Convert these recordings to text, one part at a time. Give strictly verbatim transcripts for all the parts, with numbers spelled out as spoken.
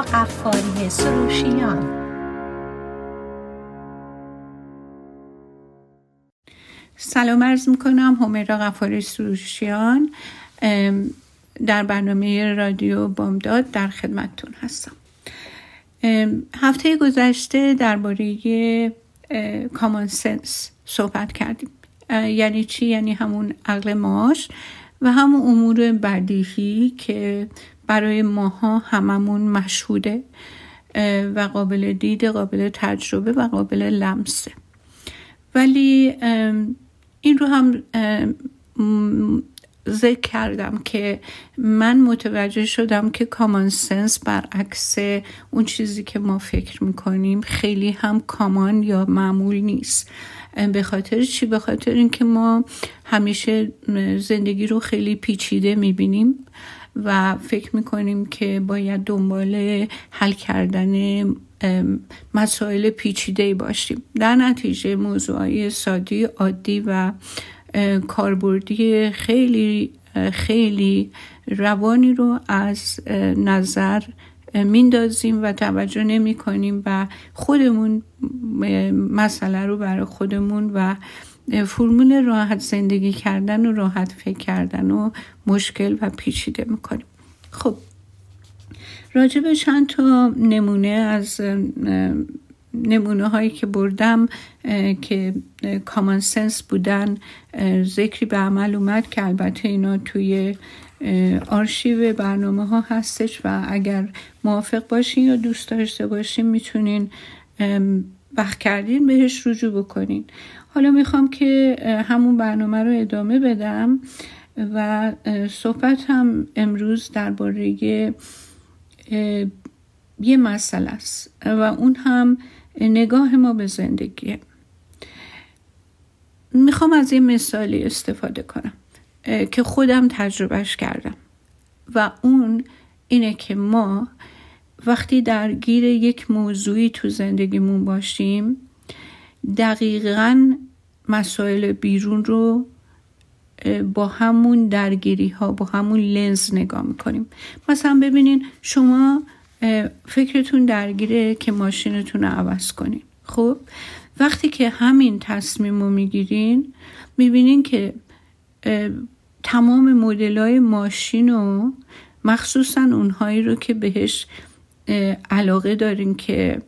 هومیرا غفاری سروشیان. سلام عرض میکنم، هومیرا غفاری سروشیان در برنامه رادیو بامداد در خدمتتون هستم. هفته گذشته درباره کامان سنس صحبت کردیم. یعنی چی؟ یعنی همون عقل معاش و همون امور بدیهی که برای ماها هممون مشهوده و قابل دید، قابل تجربه و قابل لمسه. ولی این رو هم ذکر کردم که من متوجه شدم که کامان سنس برعکس اون چیزی که ما فکر میکنیم خیلی هم کامان یا معمول نیست. به خاطر چی؟ به خاطر اینکه ما همیشه زندگی رو خیلی پیچیده میبینیم و فکر میکنیم که باید دنبال حل کردن مسائل پیچیده باشیم. در نتیجه موضوعی سادی، عادی و کاربردی خیلی خیلی روانی رو از نظر میندازیم و توجه نمی کنیم و خودمون مسئله رو برای خودمون و فرمول راحت زندگی کردن و راحت فکر کردن و مشکل و پیچیده میکنیم. خب راجع به چند تا نمونه از نمونه هایی که بردم که کامان سنس بودن ذکری به عمل اومد که البته اینا توی آرشیو برنامه ها هستش و اگر موافق باشین یا دوست داشته باشین میتونین وقت کردین بهش رجوع بکنین. حالا میخوام که همون برنامه رو ادامه بدم و صحبت هم امروز درباره یه مسئله است و اون هم نگاه ما به زندگیه. میخوام از یه مثالی استفاده کنم که خودم تجربهش کردم و اون اینه که ما وقتی درگیر یک موضوعی تو زندگیمون باشیم دقیقاً مسائل بیرون رو با همون درگیری ها با همون لنز نگاه میکنیم. مثلا ببینین شما فکرتون درگیره که ماشینتون رو عوض کنین. خب وقتی که همین تصمیم رو میگیرین میبینین که تمام مدل‌های ماشین رو، مخصوصا اونهایی رو که بهش علاقه دارین که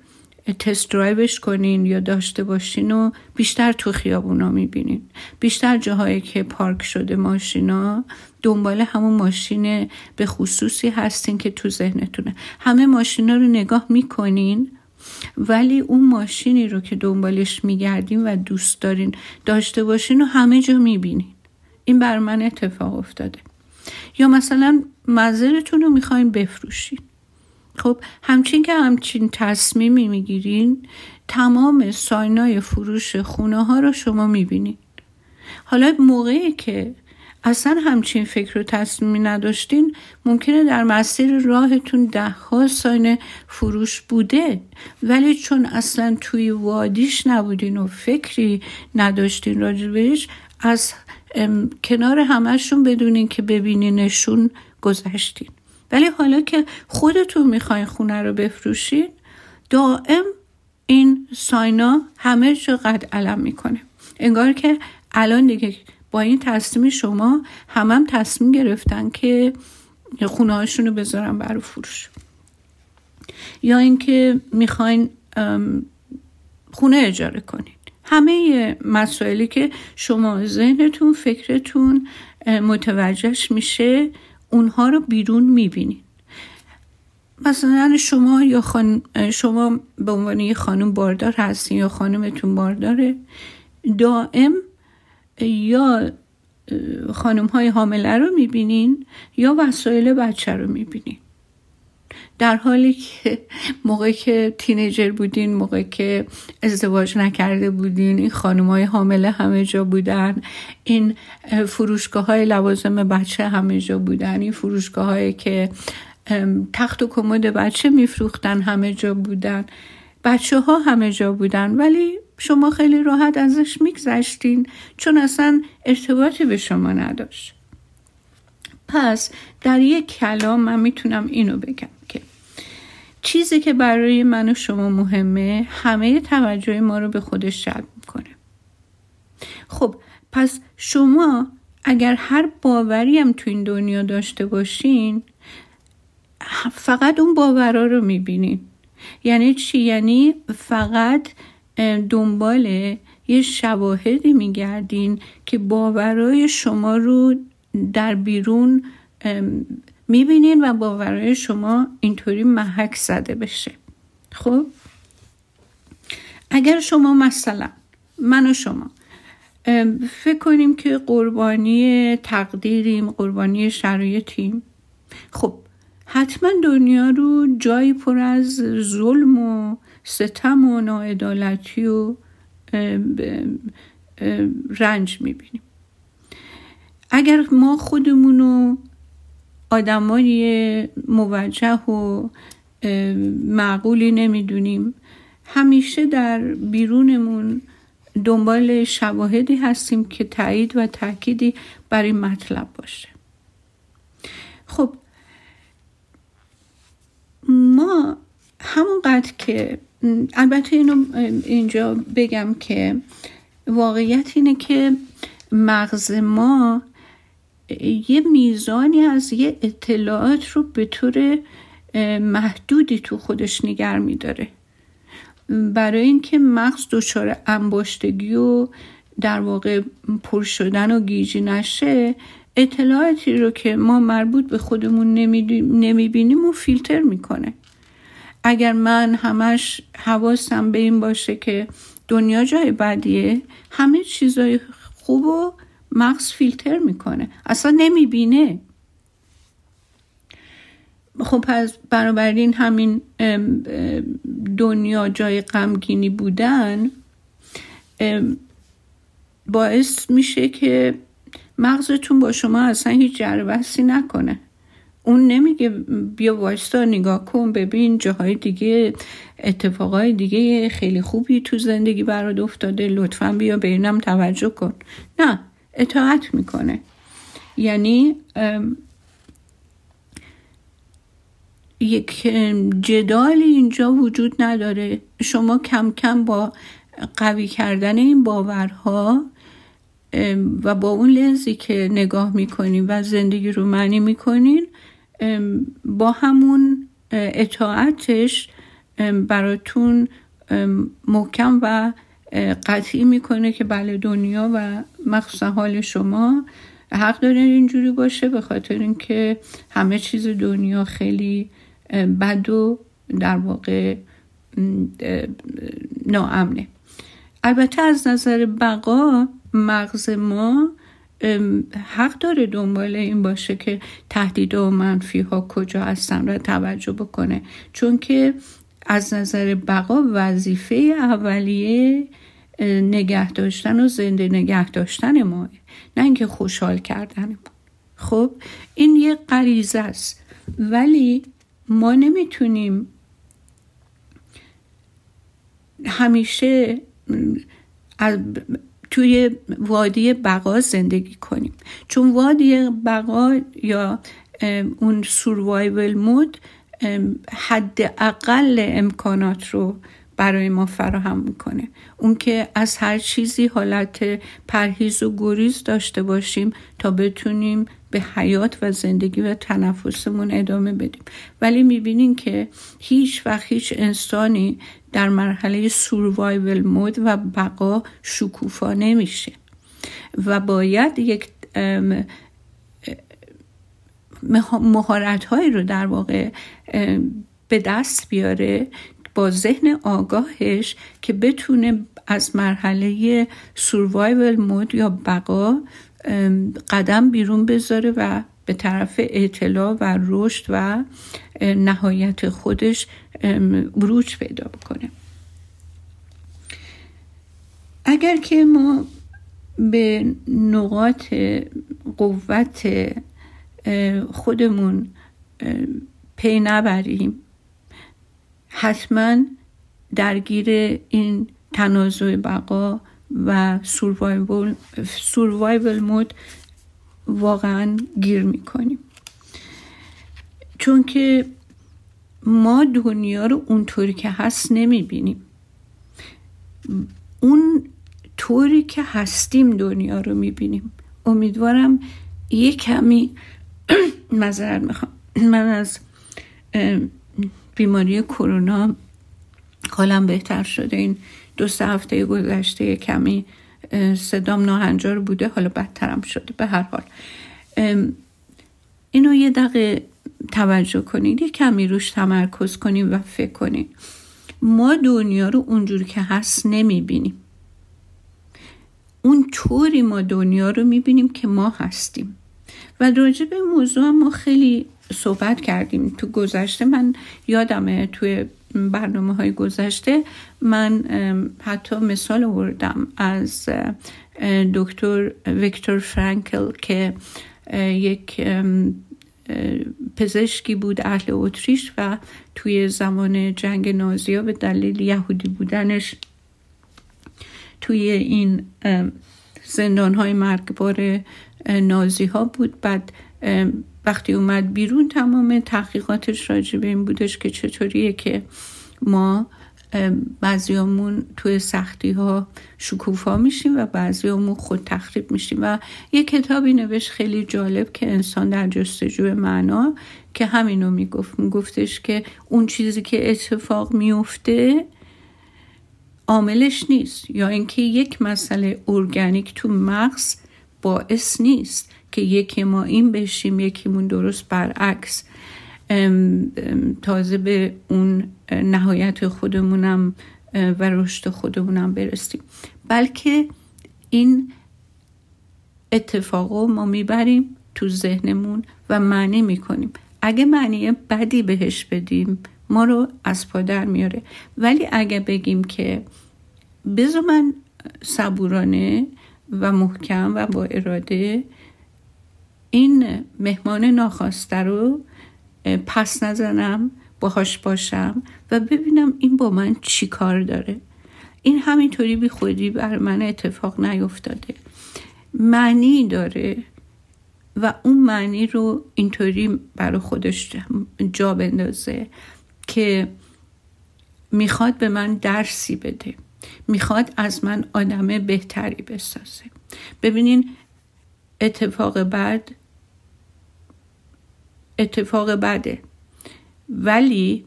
تست درایوش کنین یا داشته باشین و بیشتر تو خیابونا میبینین، بیشتر جاهایی که پارک شده ماشینا دنبال همون ماشین به خصوصی هستین که تو ذهنتونه. همه ماشینا رو نگاه میکنین ولی اون ماشینی رو که دنبالش میگردین و دوست دارین داشته باشین و همه جا میبینین. این بر من اتفاق افتاده. یا مثلا منزلتون رو میخواین بفروشین. خب همچین که همچین تصمیمی میگیرین تمام ساینای فروش خونه ها رو شما میبینین. حالا موقعی که اصلا همچین فکر و تصمیمی نداشتین ممکنه در مسیر راهتون ده ها ساین فروش بوده ولی چون اصلا توی وادیش نبودین و فکری نداشتین راجبش از کنار همشون بدونین که ببینینشون گذشتین. ولی حالا که خودتون میخواین خونه رو بفروشین دائم این ساینا همه جا قد علم میکنه. انگار که الان دیگه با این تصمیم شما همم هم تصمیم گرفتن که خونه هاشون رو بذارن برای فروش. یا اینکه میخواین خونه اجاره کنین. همه مسائلی که شما ذهنتون فکرتون متوجهش میشه اونها رو بیرون میبینین. مثلا شما یا خان... شما به عنوان یه خانم باردار هستین یا خانمتون بارداره، دائم یا خانم‌های حامله رو میبینین یا وسایل بچه رو میبینین. در حالی که موقعی که تینیجر بودین، موقعی که ازدواج نکرده بودین، این خانم‌های حامله همه جا بودن، این فروشگاه‌های لوازم بچه همه جا بودن، این فروشگاه‌هایی که تخت و کمد بچه میفروختن همه جا بودن، بچه‌ها همه جا بودن ولی شما خیلی راحت ازش میگذشتین چون اصلا ارتباطی به شما نداشت. پس در یک کلام من میتونم اینو بگم که چیزی که برای من و شما مهمه همه توجه ما رو به خودش جلب میکنه. خب پس شما اگر هر باوری هم تو این دنیا داشته باشین فقط اون باورا رو میبینین. یعنی چی؟ یعنی فقط دنبال یه شواهدی میگردین که باورای شما رو در بیرون میبینین و باورای شما اینطوری محک زده بشه. خب اگر شما مثلا من و شما فکر کنیم که قربانی تقدیریم، قربانی شرایطیم، خب حتما دنیا رو جایی پر از ظلم و ستم و ناعدالتی و رنج میبینیم. اگر ما خودمونو آدمای موجه و معقولی نمیدونیم، همیشه در بیرونمون دنبال شواهدی هستیم که تایید و تأکیدی بر این مطلب باشه. خب ما همونقدر که البته اینو اینجا بگم که واقعیت اینه که مغز ما یه میزانی از یه اطلاعات رو به طور محدودی تو خودش نگر می‌داره، برای اینکه مغز دچار انباشتگی و در واقع پر شدن و گیجی نشه، اطلاعاتی رو که ما مربوط به خودمون نمیبینیم و فیلتر میکنه. اگر من همش حواسم به این باشه که دنیا جای بدیه، همه چیزای خوب و مغز فیلتر میکنه، اصلا نمیبینه. خب پس بنابراین همین دنیا جای غمگینی بودن باعث میشه که مغزتون با شما اصلا هیچ جربستی نکنه. اون نمیگه بیا وایستا نگاه کن ببین جاهای دیگه اتفاقای دیگه خیلی خوبی تو زندگی برات افتاده، لطفاً بیا به اینم توجه کن. نه، اطاعت میکنه. یعنی یک جدال اینجا وجود نداره. شما کم کم با قوی کردن این باورها و با اون لنزی که نگاه میکنین و زندگی رو معنی میکنین، با همون اطاعتش براتون محکم و قطعی میکنه که بله دنیا و مخصوصا حال شما حق داره اینجوری باشه، به خاطر اینکه همه چیز دنیا خیلی بد و در واقع ناامنه. البته از نظر بقا مغز ما حق داره دنبال این باشه که تهدید و منفی ها کجا هستن را توجه بکنه، چون که از نظر بقا وظیفه اولیه نگه داشتن و زنده نگه داشتن ما، نه اینکه خوشحال کردن ما. خب این یه غریزه است، ولی ما نمیتونیم همیشه از توی وادی بقا زندگی کنیم، چون وادی بقا یا اون سوروایول مود حداقل امکانات رو برای ما فراهم میکنه. اون که از هر چیزی حالت پرهیز و گریز داشته باشیم تا بتونیم به حیات و زندگی و تنفسمون ادامه بدیم. ولی میبینین که هیچ وقت هیچ انسانی در مرحله سوروایول مود و بقا شکوفا نمیشه و باید یک مهارت‌هایی رو در واقع به دست بیاره با ذهن آگاهش که بتونه از مرحله سوروایول مود یا بقا قدم بیرون بذاره و به طرف اطلاع و رشد و نهایت خودش بروج پیدا بکنه. اگر که ما به نقاط قوت خودمون پی نبریم، حتما درگیر این تنازع بقا و سوروایول سوروایول مود واقعا گیر میکنیم، چون که ما دنیا رو اونطوری که هست نمیبینیم. اون طوری که هستیم دنیا رو میبینیم. امیدوارم یه کمی معذرت میخوام، من از بیماری کرونا حالم بهتر شده، این دو سه هفته گذشته یه کمی صدام ناهنجار بوده، حالا بدترم شده. به هر حال اینو یه دقیقه توجه کنید، یه کمی روش تمرکز کنید و فکر کنید. ما دنیا رو اونجور که هست نمیبینیم، اون طوری ما دنیا رو میبینیم که ما هستیم. و راجع به موضوع ما خیلی صحبت کردیم تو گذشته، من یادمه توی برنامه های گذشته من حتی مثال آوردم از دکتر ویکتور فرانکل که یک پزشکی بود اهل اتریش و توی زمان جنگ نازی‌ها به دلیل یهودی بودنش توی این زندان‌های مرگبار نازی‌ها بود. بعد وقتی اومد بیرون تمام تحقیقاتش راجع به این بودش که چطوریه که ما بعضیامون توی سختی‌ها شکوفا میشیم و بعضیامون خود تخریب میشیم. و یه کتابی نوشت خیلی جالب که انسان در جستجوی معنا، که همینو میگفت، میگفتش که اون چیزی که اتفاق میفته عاملش نیست، یا اینکه یک مسئله ارگانیک تو مغز باعث نیست که یکی ما این بشیم یکیمون درست برعکس تازه به اون نهایت خودمونم و رشد خودمونم برسیم، بلکه این اتفاقو ما میبریم تو ذهنمون و معنی میکنیم. اگه معنی بدی بهش بدیم ما رو از پا در میاره، ولی اگه بگیم که بذار من صبورانه و محکم و با اراده این مهمان ناخواسته رو پس نزنم، باهاش باشم و ببینم این با من چی کار داره، این همینطوری بی خودی بر من اتفاق نیفتاده، معنی داره و اون معنی رو اینطوری برای خودش جا بندازه که میخواد به من درسی بده، میخواد از من آدم بهتری بسازه. ببینین اتفاق بعد اتفاق بده، ولی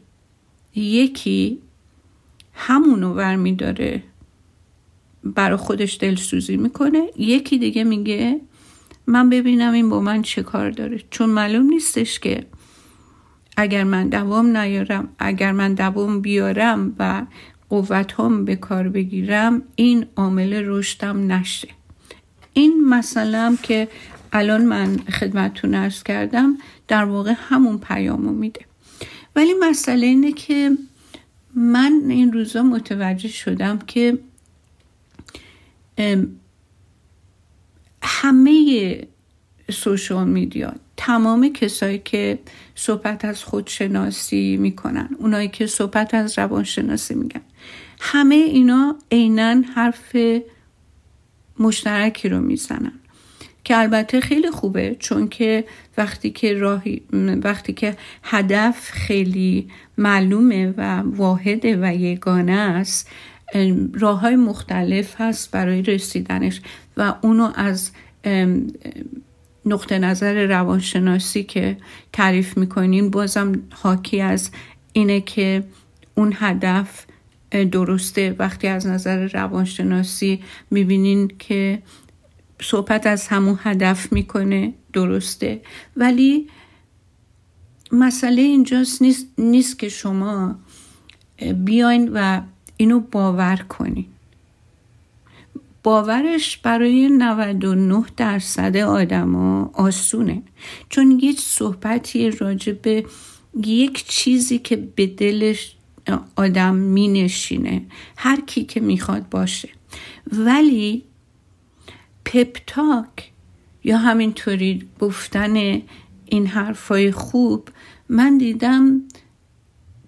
یکی همونو برمی داره برای خودش دلسوزی میکنه، یکی دیگه میگه من ببینم این با من چه کار داره، چون معلوم نیستش که اگر من دوام نیارم، اگر من دوام بیارم و قوتام به کار بگیرم، این عامل رشدم نشه. این مسئله هم که الان من خدمتتون عرض کردم در واقع همون پیامو میده. ولی مسئله اینه که من این روزا متوجه شدم که همه سوشال میدیا، تمام کسایی که صحبت از خودشناسی میکنن، اونایی که صحبت از روانشناسی میگن، همه اینا عیناً حرف مشترکی رو میزنن، که البته خیلی خوبه، چون که وقتی که راهی، وقتی که هدف خیلی معلومه و واحده و یگانه است، راه‌های مختلف هست برای رسیدنش و اونو از نقطه نظر روانشناسی که تعریف میکنین بازم حاکی از اینه که اون هدف درسته. وقتی از نظر روانشناسی میبینین که صحبت از همون هدف میکنه درسته، ولی مسئله اینجاست نیست, نیست که شما بیاین و اینو باور کنین. باورش برای نود و نه درصد آدما آسونه، چون یه صحبتی راجع به یک چیزی که به دلش آدم می نشینه، هر کی که میخواد باشه. ولی پپ تاک یا همینطوری گفتن این حرفای خوب، من دیدم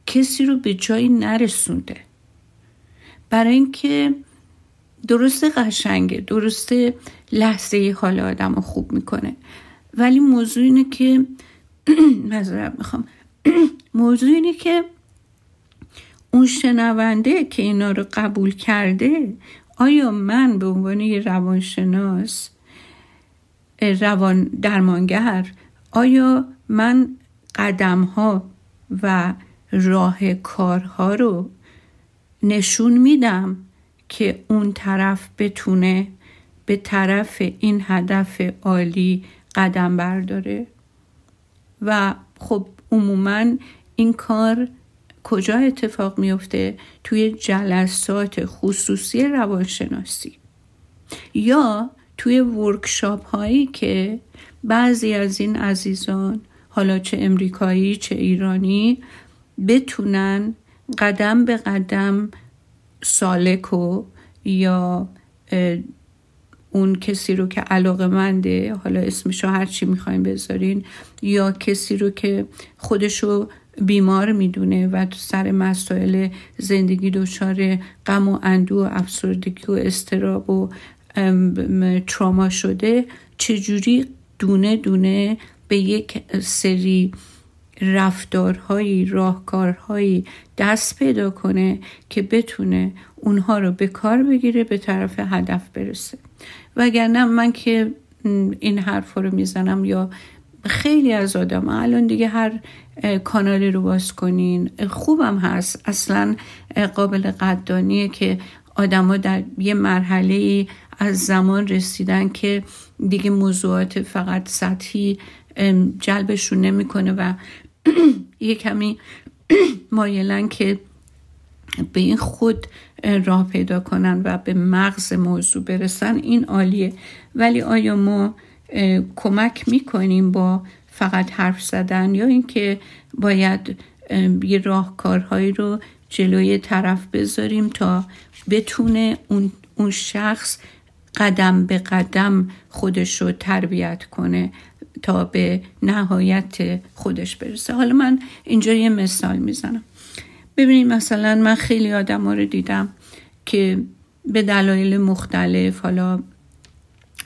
کسی رو به جایی نرسونده، برای اینکه درسته قشنگه، درسته لحظه‌ای حال آدم رو خوب میکنه، ولی موضوع اینه که معذرت میخوام موضوع اینه که اون شنونده که اینا رو قبول کرده، آیا من به عنوان یه روانشناس، روان درمانگر، آیا من قدم‌ها و راه کارها رو نشون میدم که اون طرف بتونه به طرف این هدف عالی قدم برداره؟ و خب عموماً این کار کجا اتفاق میفته؟ توی جلسات خصوصی روانشناسی یا توی ورکشاپ هایی که بعضی از این عزیزان، حالا چه امریکایی چه ایرانی، بتونن قدم به قدم سالک و یا اون کسی رو که علاقه‌منده، حالا اسمشو هر چی میخواین بذارین، یا کسی رو که خودشو بیمار میدونه و تو سر مسائل زندگی دچار غم و اندوه و افسردگی و اضطراب و تروما شده، چجوری دونه دونه به یک سری رفتارهایی، راهکارهایی دست پیدا کنه که بتونه اونها رو به کار بگیره، به طرف هدف برسه. وگرنه من که این حرف رو میزنم، یا خیلی از آدم الان دیگه هر کانالی رو باز کنین، خوبم هست، اصلا قابل قدردانیه که آدم ها در یه مرحله از زمان رسیدن که دیگه موضوعات فقط سطحی جلبشون نمی کنه و یه کمی مایلن که به این خود راه پیدا کنن و به مغز موضوع برسن. این عالیه، ولی آیا ما کمک می کنیم با فقط حرف زدن، یا اینکه باید یه راهکارهایی رو جلوی طرف بذاریم تا بتونه اون اون شخص قدم به قدم خودش رو تربیت کنه تا به نهایت خودش برسه؟ حالا من اینجا یه مثال میزنم. ببینید مثلا من خیلی آدم ها رو دیدم که به دلایل مختلف، حالا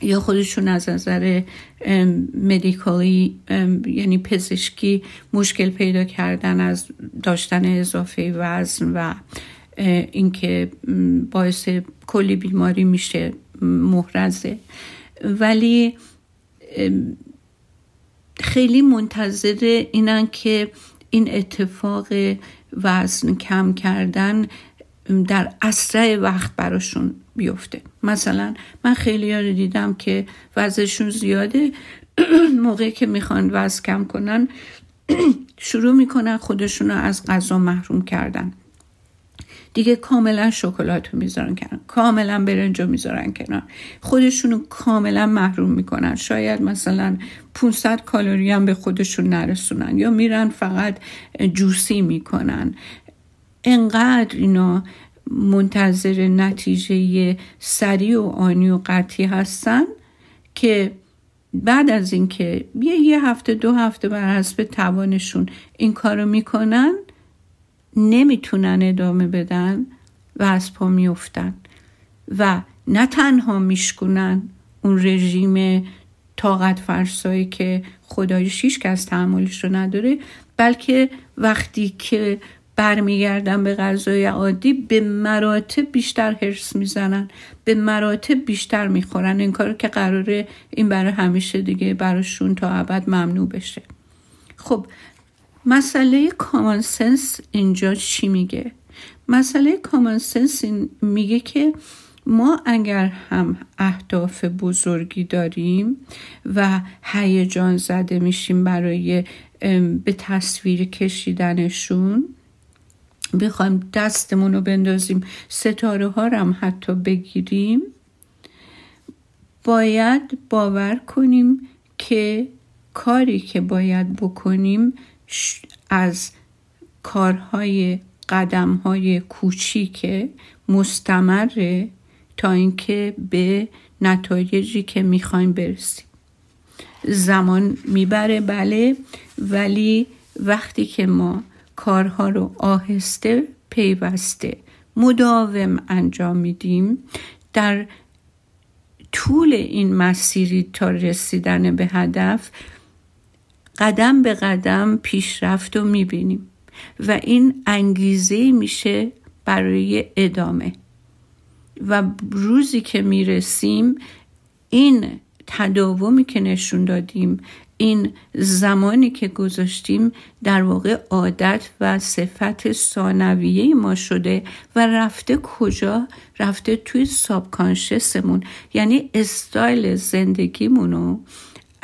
یا خودشون از نظر مدیکالی یعنی پزشکی مشکل پیدا کردن از داشتن اضافه وزن و اینکه باعث کلی بیماری میشه، محرزه، ولی خیلی منتظر اینن که این اتفاق وزن کم کردن در اسرع وقت براشون بیفته. مثلا من خیلی ها رو دیدم که وزنشون زیاده، موقعی که میخوان وزن کم کنن شروع میکنن خودشون رو از غذا محروم کردن، دیگه کاملا شکلات رو میذارن کنن، کاملا برنج رو میذارن کنن، خودشون رو کاملا محروم میکنن، شاید مثلا پانصد کالری هم به خودشون نرسونن، یا میرن فقط جوسی میکنن. انقدر اینا منتظر نتیجه سریع و آنی و قطعی هستن که بعد از اینکه یه یه هفته دو هفته بر حسب توانشون این کارو میکنن، نمیتونن ادامه بدن و از پا میفتن و نه تنها میشکنن اون رژیم طاقت فرسایی که خداییش هیچ کس تحملش رو نداره، بلکه وقتی که برمیگردن به غذای عادی به مراتب بیشتر هرس میزنن، به مراتب بیشتر میخورن، این کار که قراره این برای همیشه دیگه براشون تا ابد ممنوع بشه. خب مسئله کامن سنس اینجا چی میگه؟ مسئله کامن سنس میگه که ما اگر هم اهداف بزرگی داریم و هیجان زده میشیم برای به تصویر کشیدنشون، بخوایم دستمون رو بندازیم، ستاره ها رو هم حتی بگیریم، باید باور کنیم که کاری که باید بکنیم از کارهای قدمهای کوچیک مستمره تا اینکه به نتایجی که میخوایم برسیم. زمان میبره بله، ولی وقتی که ما کارها رو آهسته، پیوسته، مداوم انجام میدیم، در طول این مسیری تا رسیدن به هدف قدم به قدم پیشرفت رو میبینیم و این انگیزه میشه برای ادامه. و روزی که میرسیم این تداومی که نشون دادیم، این زمانی که گذاشتیم، در واقع عادت و صفت ثانویه ما شده و رفته کجا؟ رفته توی ساب کانشسمون، یعنی استایل زندگیمونو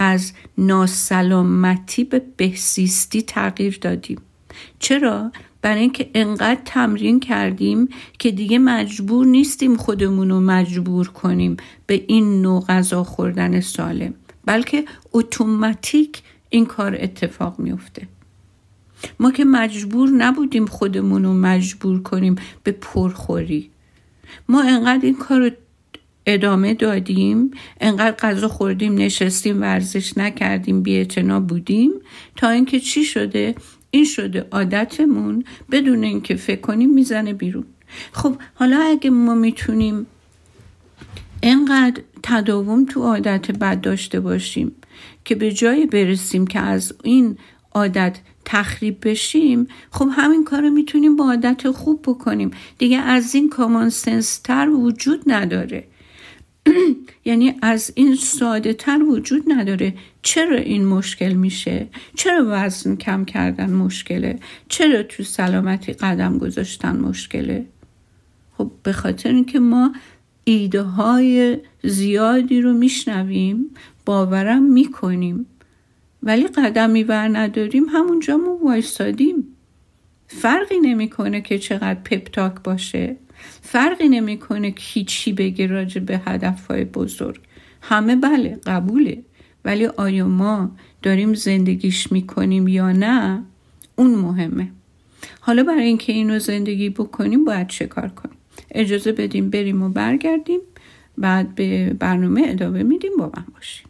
از ناسلامتی به بهسیستی تغییر دادیم. چرا؟ برای اینکه انقدر تمرین کردیم که دیگه مجبور نیستیم خودمونو مجبور کنیم به این نوع غذا خوردن سالم، بلکه اتوماتیک این کار اتفاق میفته. ما که مجبور نبودیم خودمونو مجبور کنیم به پرخوری. ما انقدر این کار رو ادامه دادیم، انقدر غذا خوردیم، نشستیم، ورزش نکردیم، بی‌اعتنا بودیم، تا اینکه چی شده؟ این شده عادتمون، بدون اینکه فکر کنیم میزنه بیرون. خب حالا اگه ما میتونیم اینقدر تداوم تو عادت بد داشته باشیم که به جای برسیم که از این عادت تخریب بشیم، خب همین کارو میتونیم با عادت خوب بکنیم دیگه. از این کامان سنس تر وجود نداره یعنی از این ساده تر وجود نداره. چرا این مشکل میشه؟ چرا وزن کم کردن مشکله؟ چرا تو سلامتی قدم گذاشتن مشکله؟ خب به خاطر اینکه ما ایده های زیادی رو میشنویم، باورم میکنیم، ولی قدمی بر نداریم، همونجا ما وایسادیم. فرقی نمیکنه که چقدر پپ تاک باشه، فرقی نمیکنه که هیچی بگه راجع به هدفهای بزرگ. همه بله قبوله، ولی آیا ما داریم زندگیش میکنیم یا نه؟ اون مهمه. حالا برای اینکه اینو زندگی بکنیم باید چه کار کنیم؟ اجازه بدیم بریم و برگردیم، بعد به برنامه ادامه میدیم. با من باشیم.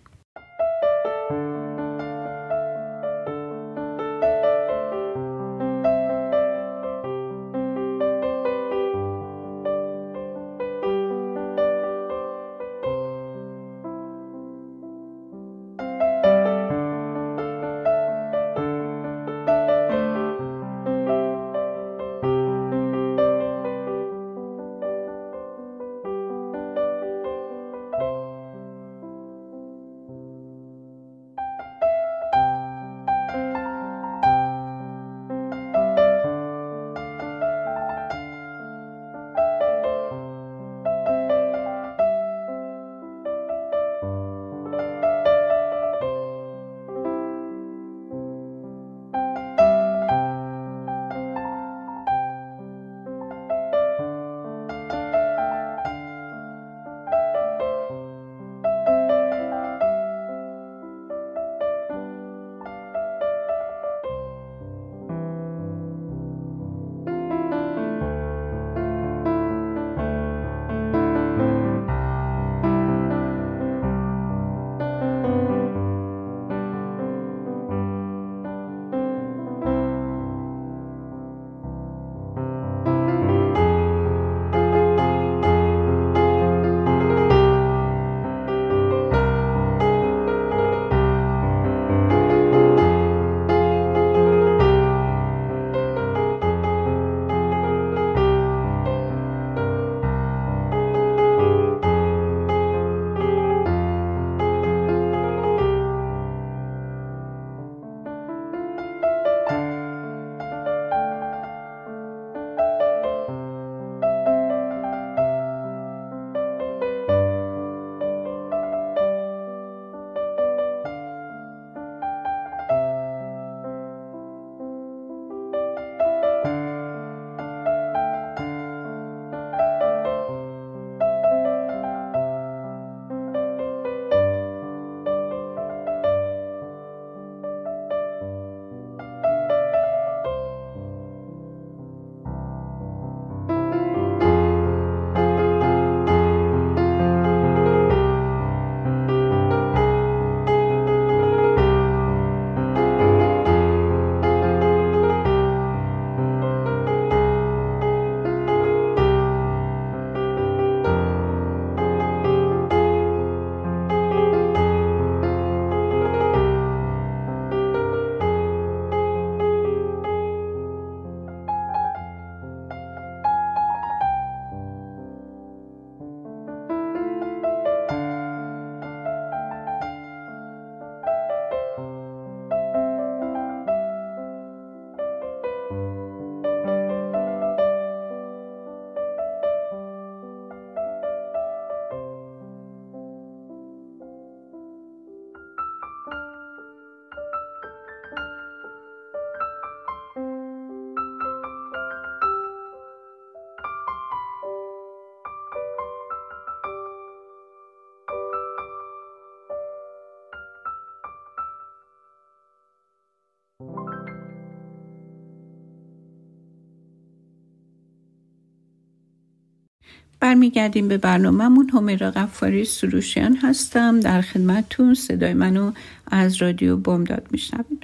برمیگردیم به برنامه‌مون. همیرا غفاری سروشیان هستم در خدمتتون. صدای منو از رادیو بامداد میشنوید.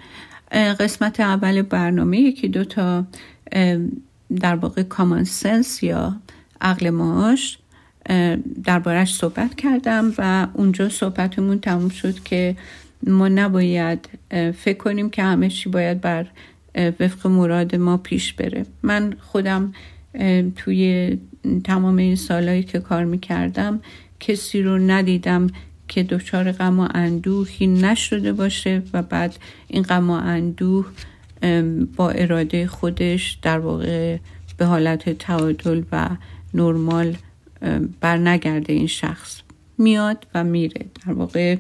قسمت اول برنامه یکی دو تا در واقع کامن سنس یا عقل معاش دربارش صحبت کردم و اونجا صحبتمون تموم شد که ما نباید فکر کنیم که همه چی باید بر وفق مراد ما پیش بره. من خودم توی تمام این سالایی که کار میکردم کسی رو ندیدم که دچار غم و اندوهی نشده باشه و بعد این غم و اندوه با اراده خودش در واقع به حالت تعادل و نرمال بر نگرده. این شخص میاد و میره، در واقع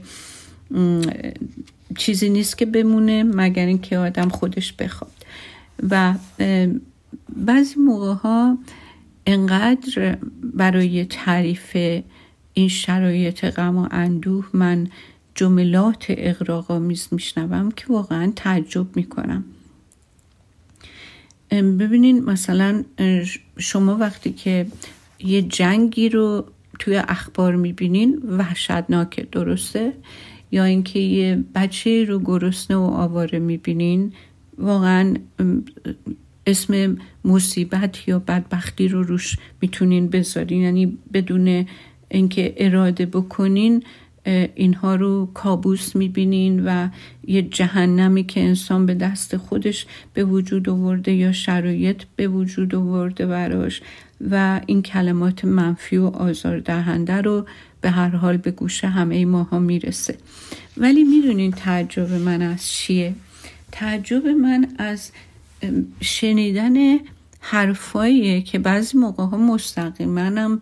چیزی نیست که بمونه مگر اینکه آدم خودش بخواد. و بعضی موقع ها انقدر برای تعریف این شرایط غم و اندوه من جملات اغراق‌آمیز میشنوم که واقعا تعجب میکنم. ببینین مثلا شما وقتی که یه جنگی رو توی اخبار میبینین وحشتناکه، درسته؟ یا اینکه یه بچه رو گرسنه و آواره میبینین، واقعا اسم مصیبت یا بدبختی رو روش میتونین بذارین، یعنی بدون اینکه اراده بکنین اینها رو کابوس میبینین و یه جهنمی که انسان به دست خودش به وجود آورده یا شرایط به وجود آورده براش و این کلمات منفی و آزاردهنده رو به هر حال به گوش همه ماها میرسه. ولی میدونین تعجب من از چیه؟ تعجب من از شنیدن حرفایی که بعضی موقع ها مستقیمنم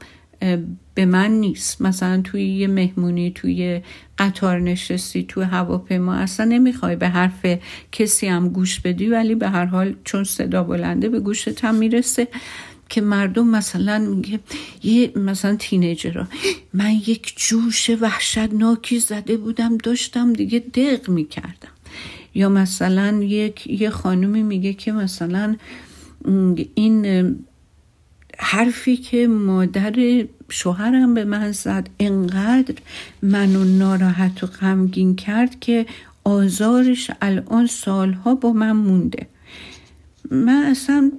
به من نیست. مثلا توی یه مهمونی، توی قطار نشستی، توی هواپیما، اصلا نمیخوای به حرف کسی هم گوش بدی ولی به هر حال چون صدا بلنده به گوشت هم میرسه که مردم مثلا میگه یه مثلا تینیجرها من یک جوش وحشتناکی زده بودم داشتم دیگه دق میکردم، یا مثلا یک یه خانومی میگه که مثلا این حرفی که مادر شوهرم به من زد انقدر منو ناراحت و غمگین کرد که آزارش الان سالها با من مونده. من اصلا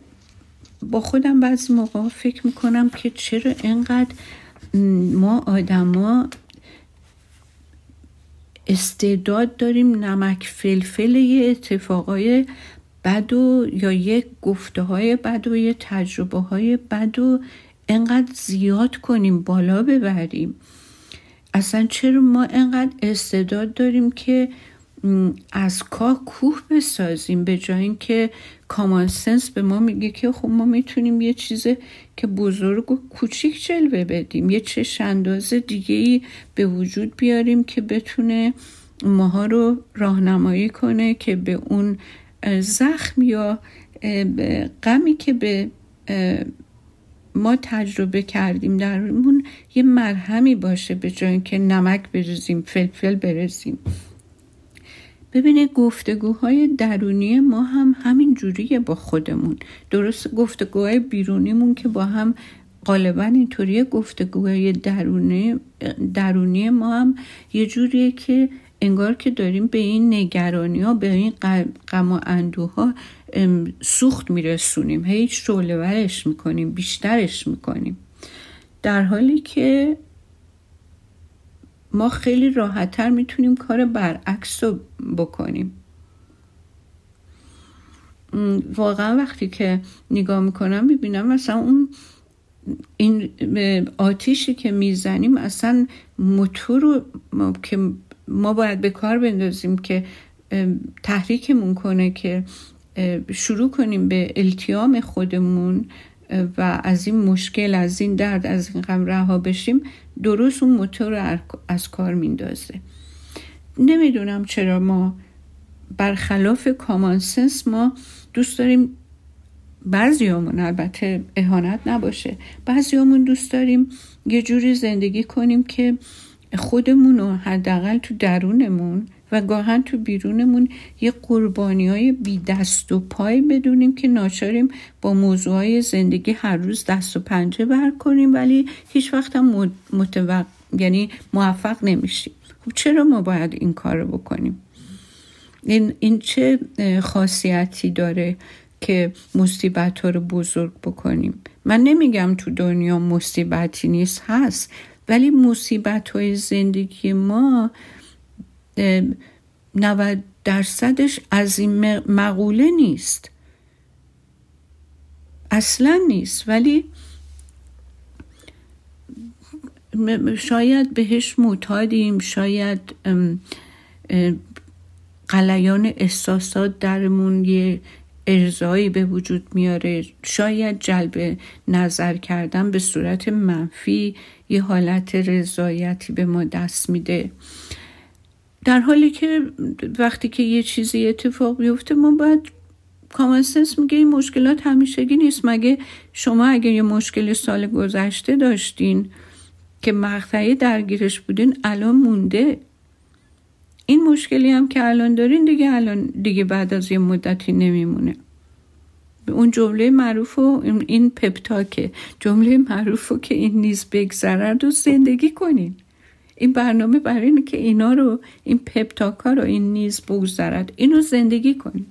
با خودم بعضی موقع فکر میکنم که چرا انقدر ما آدما استعداد داریم نمک فلفل یه اتفاقای بد و یا یک گفته های بد و یه تجربه های بد و انقدر زیاد کنیم بالا ببریم. اصلا چرا ما انقدر استعداد داریم که از کاه کوه بسازیم به جای این که کامان سنس به ما میگه که خب ما میتونیم یه چیز که بزرگ و کوچیک جلوه بدیم، یه چش انداز دیگه‌ای به وجود بیاریم که بتونه ماها رو راهنمایی کنه که به اون زخم یا غمی که به ما تجربه کردیم درمون یه مرهمی باشه به جای اینکه نمک بریزیم، فلفل بریزیم. ببینه گفتگوهای درونی ما هم همین جوریه با خودمون. درست گفتگوهای بیرونیمون که با هم غالبا اینطوریه، گفتگوهای درونی درونی ما هم یه جوریه که انگار که داریم به این نگرانی ها، به این غم و اندوها سوخت میرسونیم، هیچ شعله ورش میکنیم، بیشترش میکنیم، در حالی که ما خیلی راحت‌تر میتونیم کار برعکس رو بکنیم. واقعا وقتی که نگاه میکنم میبینم مثلا اون این آتیشی که میزنیم اصلا موتور رو که ما باید به کار بندازیم که تحریکمون کنه که شروع کنیم به التیام خودمون و از این مشکل، از این درد، از این غم رها بشیم، درست اون موتور از کار میندازه. نمیدونم چرا ما برخلاف کامان سنس ما دوست داریم، بعضیامون البته اهانت نباشه، بعضیامون دوست داریم یه جوری زندگی کنیم که خودمون رو حداقل تو درونمون و گاهن تو بیرونمون یه قربانی‌های بی دست و پای بدونیم که ناچاریم با موضوعهای زندگی هر روز دست و پنجه بر کنیم، ولی هیچ وقت هم متوقع یعنی موفق نمیشیم. خب چرا ما باید این کار رو بکنیم؟ این, این چه خاصیتی داره که مصیبت‌ها رو بزرگ بکنیم؟ من نمیگم تو دنیا مصیبتی نیست، هست، ولی مصیبت‌های زندگی ما نود درصدش از این مقوله نیست، اصلا نیست، ولی شاید بهش معتادیم، شاید غلیان احساسات درمون یه ارضایی به وجود میاره، شاید جلب نظر کردن به صورت منفی یه حالت رضایتی به ما دست میده، در حالی که وقتی که یه چیزی اتفاق بیفته ما باید کامن سنس میگه این مشکلات همیشگی نیست. مگه شما اگه یه مشکل سال گذشته داشتین که مقطعی درگیرش بودین الان مونده، این مشکلی هم که الان دارین دیگه الان دیگه بعد از یه مدتی نمیمونه. اون جمله معروفو این پپتاکه، جمله معروفو که این نیز بگذرد و زندگی کنین. این برنامه برای اینه که اینا رو، این پپتاکا رو، این نیز بگذرد، اینو زندگی کنین.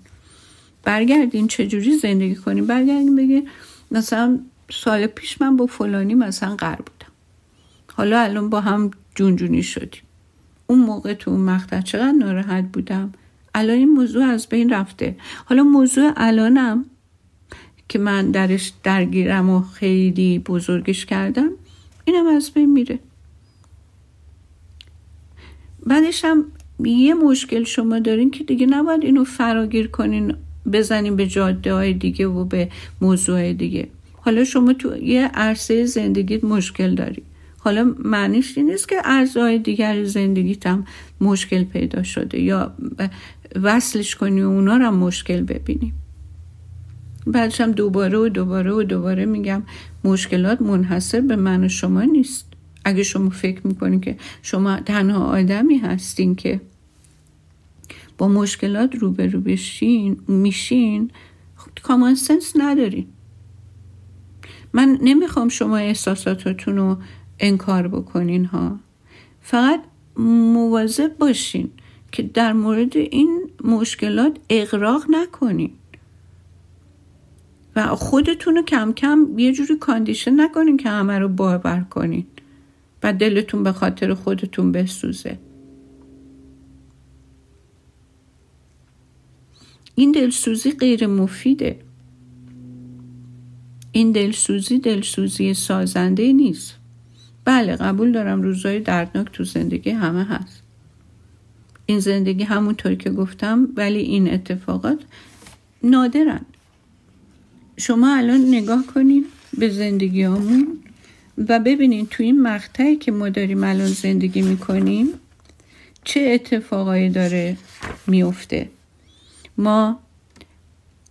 برگردین چجوری زندگی کنین؟ برگردین بگین مثلا سال پیش من با فلانی مثلا قرار بودم، حالا الان با هم جونجونی شدیم، اون موقع تو اون مقطع چقدر ناراحت بودم، الان این موضوع از بین رفته، حالا موضوع الانم که من درش درگیرم و خیلی بزرگش کردم اینم از بین میره. بعدش هم یه مشکل شما دارین که دیگه نباید اینو فراگیر کنین، بزنین به جاده های دیگه و به موضوع های دیگه. حالا شما تو یه عرصه زندگیت مشکل داری، حالا معنیش این نیست که عرضای دیگر زندگیت هم مشکل پیدا شده یا وصلش کنی و اونا رو هم مشکل ببینی. بعدش هم دوباره و دوباره و دوباره میگم مشکلات منحصر به من و شما نیست. اگه شما فکر میکنی که شما تنها آدمی هستین که با مشکلات روبرو بشین میشین، کامان سنس ندارین. من نمیخوام شما احساساتتون رو انکار بکنین ها، فقط مواظب باشین که در مورد این مشکلات اغراق نکنین و خودتون رو کم کم یه جوری کاندیشن نکنین که همه رو باور کنین و دلتون به خاطر خودتون بسوزه. این دلسوزی غیر مفیده، این دلسوزی دلسوزی سازنده نیست. بله قبول دارم روزهای دردناک تو زندگی همه هست، این زندگی همونطور که گفتم، ولی این اتفاقات نادرن. شما الان نگاه کنین به زندگی همون و ببینین تو این مقطعی که ما داریم الان زندگی میکنیم چه اتفاقایی داره میفته. ما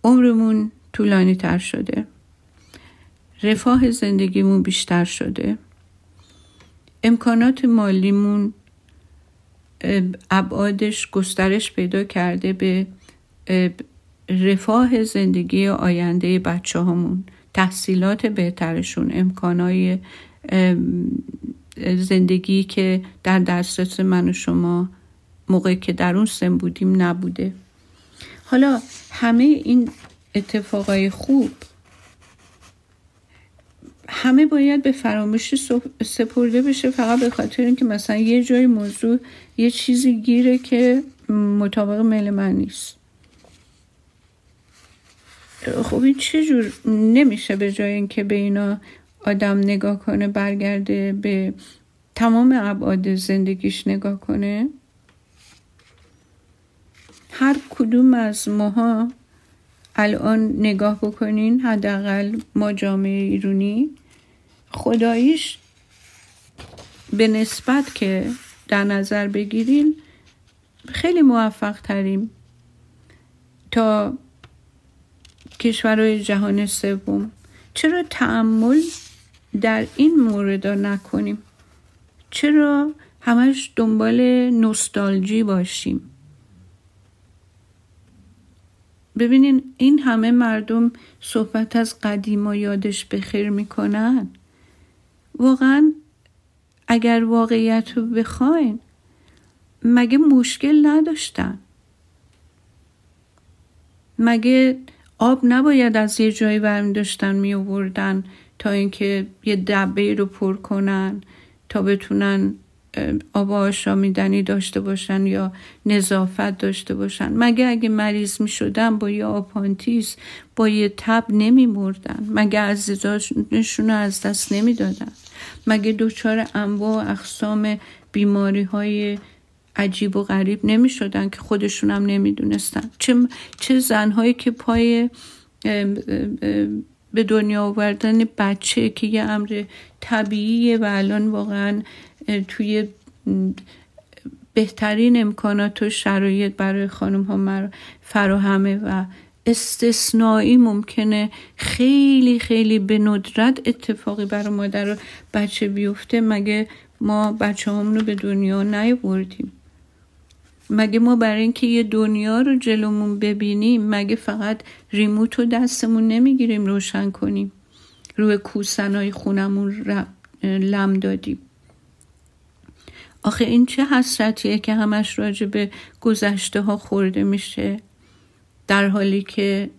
عمرمون طولانی تر شده، رفاه زندگیمون بیشتر شده، امکانات مالیمون ابعادش گسترش پیدا کرده به رفاه زندگی آینده بچه همون، تحصیلات بهترشون، امکانای زندگی که در دسترس من و شما موقعی که در اون سن بودیم نبوده. حالا همه این اتفاقای خوب همه باید به فراموشی سپرده بشه، فقط به خاطر اینکه مثلا یه جای موضوع یه چیزی گیره که مطابق میل من نیست. خب این چجور نمیشه به جای اینکه به اینا آدم نگاه کنه برگرده به تمام ابعاد زندگیش نگاه کنه؟ هر کدوم از ماها الان نگاه بکنین، حداقل ما جامعه ایرانی خداییش به نسبت که در نظر بگیرین خیلی موفق تریم تا کشورهای جهان سوم. چرا تأمل در این مورد نکنیم؟ چرا همش دنبال نوستالژی باشیم. ببینین این همه مردم صحبت از قدیم و یادش بخیر میکنن. واقعا اگر واقعیت رو بخواین مگه مشکل نداشتن؟ مگه آب نباید از یه جایی برمی داشتن می آوردن تا اینکه یه دبه رو پر کنن تا بتونن آب آشامیدنی داشته باشن یا نظافت داشته باشن؟ مگه اگه مریض می شدن با یه آپانتیس با یه تب نمی مردن؟ مگه عزیزانشون رو از دست نمی دادن؟ مگه دوچار انواع و اقسام بیماری های عجیب و غریب نمی شدن که خودشون هم نمی دونستن؟ چه, چه زنهایی که پای به دنیا آوردن بچه که یه امر طبیعیه و الان واقعا توی بهترین امکانات و شرایط برای خانم ها فراهمه و استثنایی ممکنه خیلی خیلی به ندرت اتفاقی برای مادر و بچه بیفته، مگه ما بچه هم رو به دنیا نیاوردیم؟ مگه ما برای اینکه یه دنیا رو جلومون ببینیم مگه فقط ریموت رو دستمون نمیگیریم روشن کنیم، روی کوسنهای خونمون لم دادیم؟ آخه این چه حسرتیه که همش راجع به گذشته ها خورده میشه، در حالی که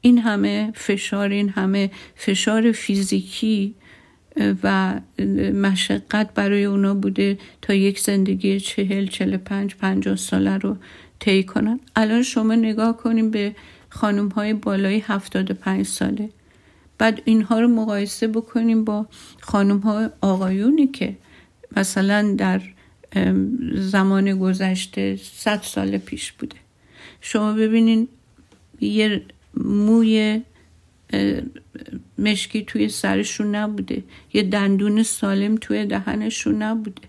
این همه فشار، این همه فشار فیزیکی و مشقت برای اونا بوده تا یک زندگی چهل، چهل پنج، پنجاه ساله رو طی کنن. الان شما نگاه کنیم به خانم های بالای هفتاد و پنج ساله، بعد اینها رو مقایسه بکنیم با خانم های آقایونی که مثلا در زمان گذشته صد سال پیش بوده. شما ببینین یه موی مشکی توی سرشون نبوده، یه دندون سالم توی دهنشون نبوده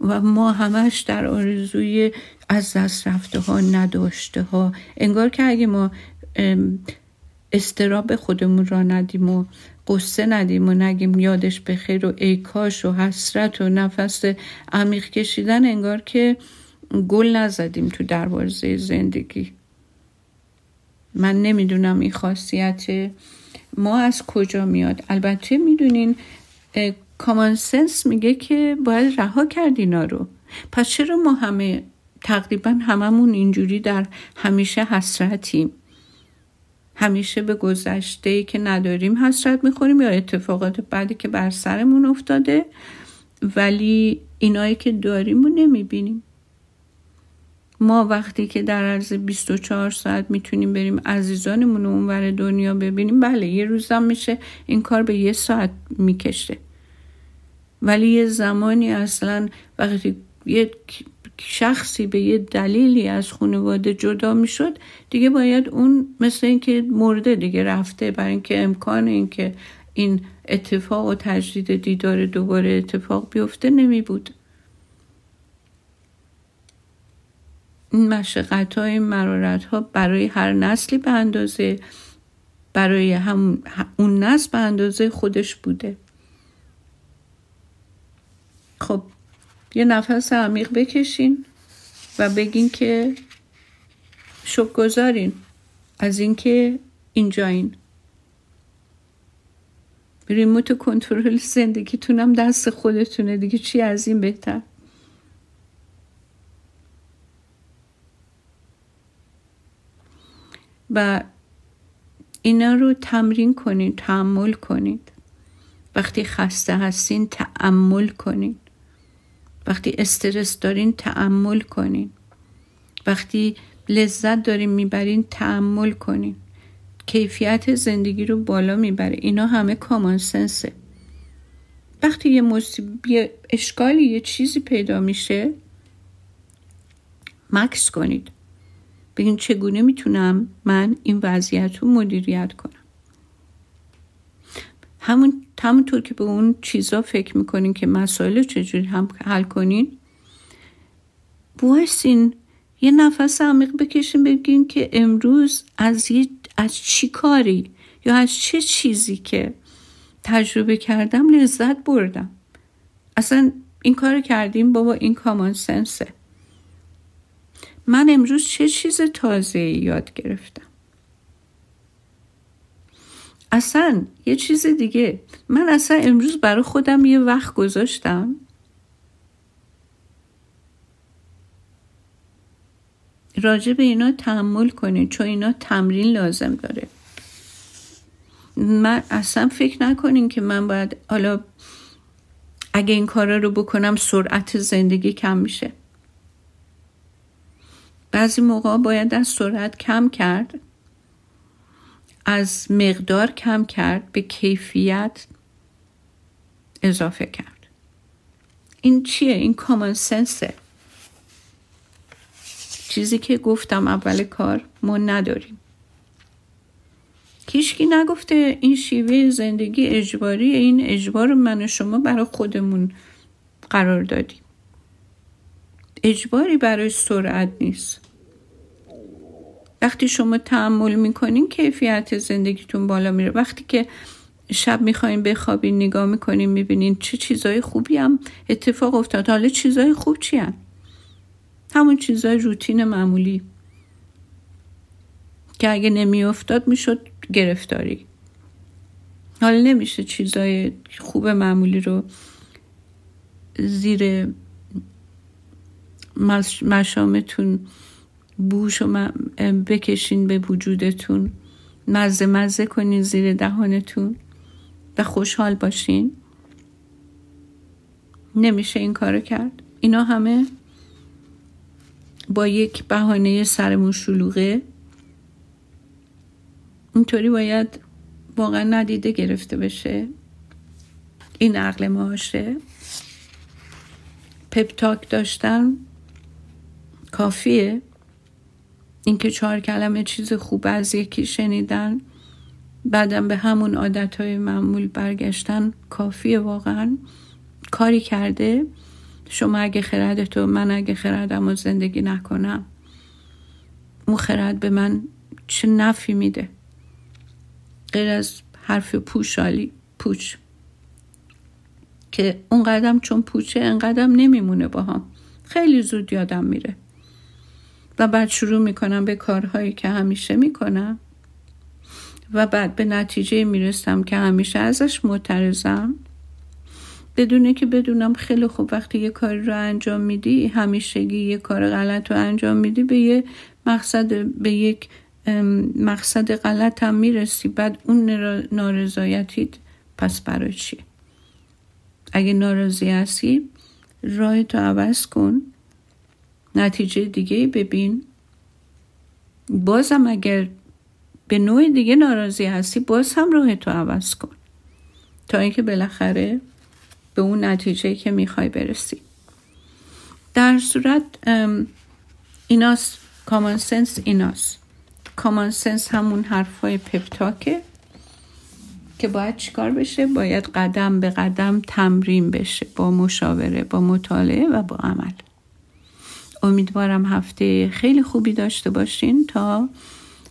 و ما همش در آرزوی از دست رفته ها، نداشته ها. انگار که اگه ما استراب خودمون را ندیم و قصه ندیم و نگیم یادش بخیر و ای کاش و حسرت و نفس عمیق کشیدن، انگار که گل نزدیم تو دروازه زندگی. من نمیدونم این خاصیت ما از کجا میاد. البته میدونین کامان سنس میگه که باید رها کرد اینا رو. پس چرا ما همه تقریبا هممون اینجوری در همیشه حسرتیم؟ همیشه به گذشته‌ای که نداریم حسرت میخوریم یا اتفاقات بعدی که بر سرمون افتاده، ولی اینایی که داریم رو نمیبینیم. ما وقتی که در عرض بیست و چهار ساعت میتونیم بریم عزیزانمون رو اونور دنیا ببینیم، بله یه روزم میشه این کار به یه ساعت میکشه، ولی یه زمانی اصلا وقتی یه شخصی به یه دلیلی از خانواده جدا میشد دیگه باید اون مثل این که مرده دیگه رفته، برای اینکه امکان این که این اتفاق و تجدید دیدار دوباره اتفاق بیفته نمی بود. این مشقت ها، این مرارت ها برای هر نسلی به اندازه، برای هم اون نسل به اندازه خودش بوده. خب یه نفس عمیق بکشین و بگین که شکرگزارین از اینکه اینجایین. ریموت کنترل زندگیتونم دست خودتونه دیگه، چی از این بهتر؟ و اینا رو تمرین کنید، تأمل کنید. وقتی خسته هستین تأمل کنید، وقتی استرس دارین تأمل کنین، وقتی لذت دارین میبرین تأمل کنین. کیفیت زندگی رو بالا میبره. اینا همه کامان سنسه. وقتی یه مصیبت، اشکالی، یه چیزی پیدا میشه مکس کنید، بگین چگونه میتونم من این وضعیت رو مدیریت کنم. همون همونطور که به اون چیزا فکر میکنین که مسائل چجوری هم حل کنین، بایستین یه نفس عمیق بکشین، بگین که امروز از یه از چی کاری یا از چه چیزی که تجربه کردم لذت بردم، اصلا این کار کردیم بابا، این کامان سنسه. من امروز چه چیز تازه‌ای یاد گرفتم؟ اصلا یه چیز دیگه، من اصلا امروز برای خودم یه وقت گذاشتم راجع به اینا تأمل کنین، چون اینا تمرین لازم داره. من اصلا فکر نکنین که من باید حالا اگه این کارا رو بکنم سرعت زندگی کم میشه. بعضی موقع باید از سرعت کم کرد، از مقدار کم کرد، به کیفیت اضافه کرد. این چیه؟ این کامن سنسه. چیزی که گفتم اول کار ما نداریم. هیچکی نگفته این شیوه زندگی اجباریه، این اجبار من و شما برای خودمون قرار دادیم. اجباری برای سرعت نیست. وقتی شما تأمل میکنین کیفیت زندگیتون بالا میره. وقتی که شب میخواین بخوابین نگاه میکنین میبینین چه چیزای خوبی هم اتفاق افتاد. حالا چیزای خوب چی هم؟ همون چیزای روتین معمولی که اگه نمیافتاد میشد گرفتاری. حالا نمیشه چیزای خوب معمولی رو زیر مشامتون بوش و بکشین به وجودتون، مزه مزه کنین زیر دهانتون و خوشحال باشین. نمیشه این کارو کرد. اینا همه با یک بهانه سرمون شلوغه. اینطوری باید واقعا ندیده گرفته بشه. این عقل معاشه. پپ تاک داشتن کافیه. اینکه چهار کلمه چیز خوب از یکی شنیدن بعدم به همون عادتهای معمول برگشتن کافیه. واقعا کاری کرده. شما اگه خردت و من اگه خردم و زندگی نکنم، اون خرد به من چه نفعی میده غیر از حرف پوشالی پوچ که اون قدم چون پوچه انقدم نمیمونه با هم. خیلی زود یادم میره و بعد شروع میکنم به کارهایی که همیشه میکنم و بعد به نتیجه میرسم که همیشه ازش معترضم، بدونه که بدونم. خیلی خوب وقتی یه کار رو انجام میدی، همیشگی یه کار غلط رو انجام میدی، به یه مقصد به یک مقصد غلط هم میرسی. بعد اون نارضایتیت پس برای چیه؟ اگه ناراضی هستی راه تو عوض کن، نتیجه دیگه ببین. بازم اگر به نوع دیگه ناراضی هستی، باز هم راه تو عوض کن تا اینکه بالاخره به اون نتیجه که میخوای برسی. در صورت ایناست کامن سنس. ایناست کامن سنس. همون حرفای پپ تاکه که باید چیکار بشه؟ باید قدم به قدم تمرین بشه، با مشاوره، با مطالعه و با عمل. امیدوارم هفته خیلی خوبی داشته باشین. تا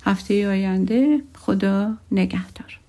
هفته آینده خدا نگهدار.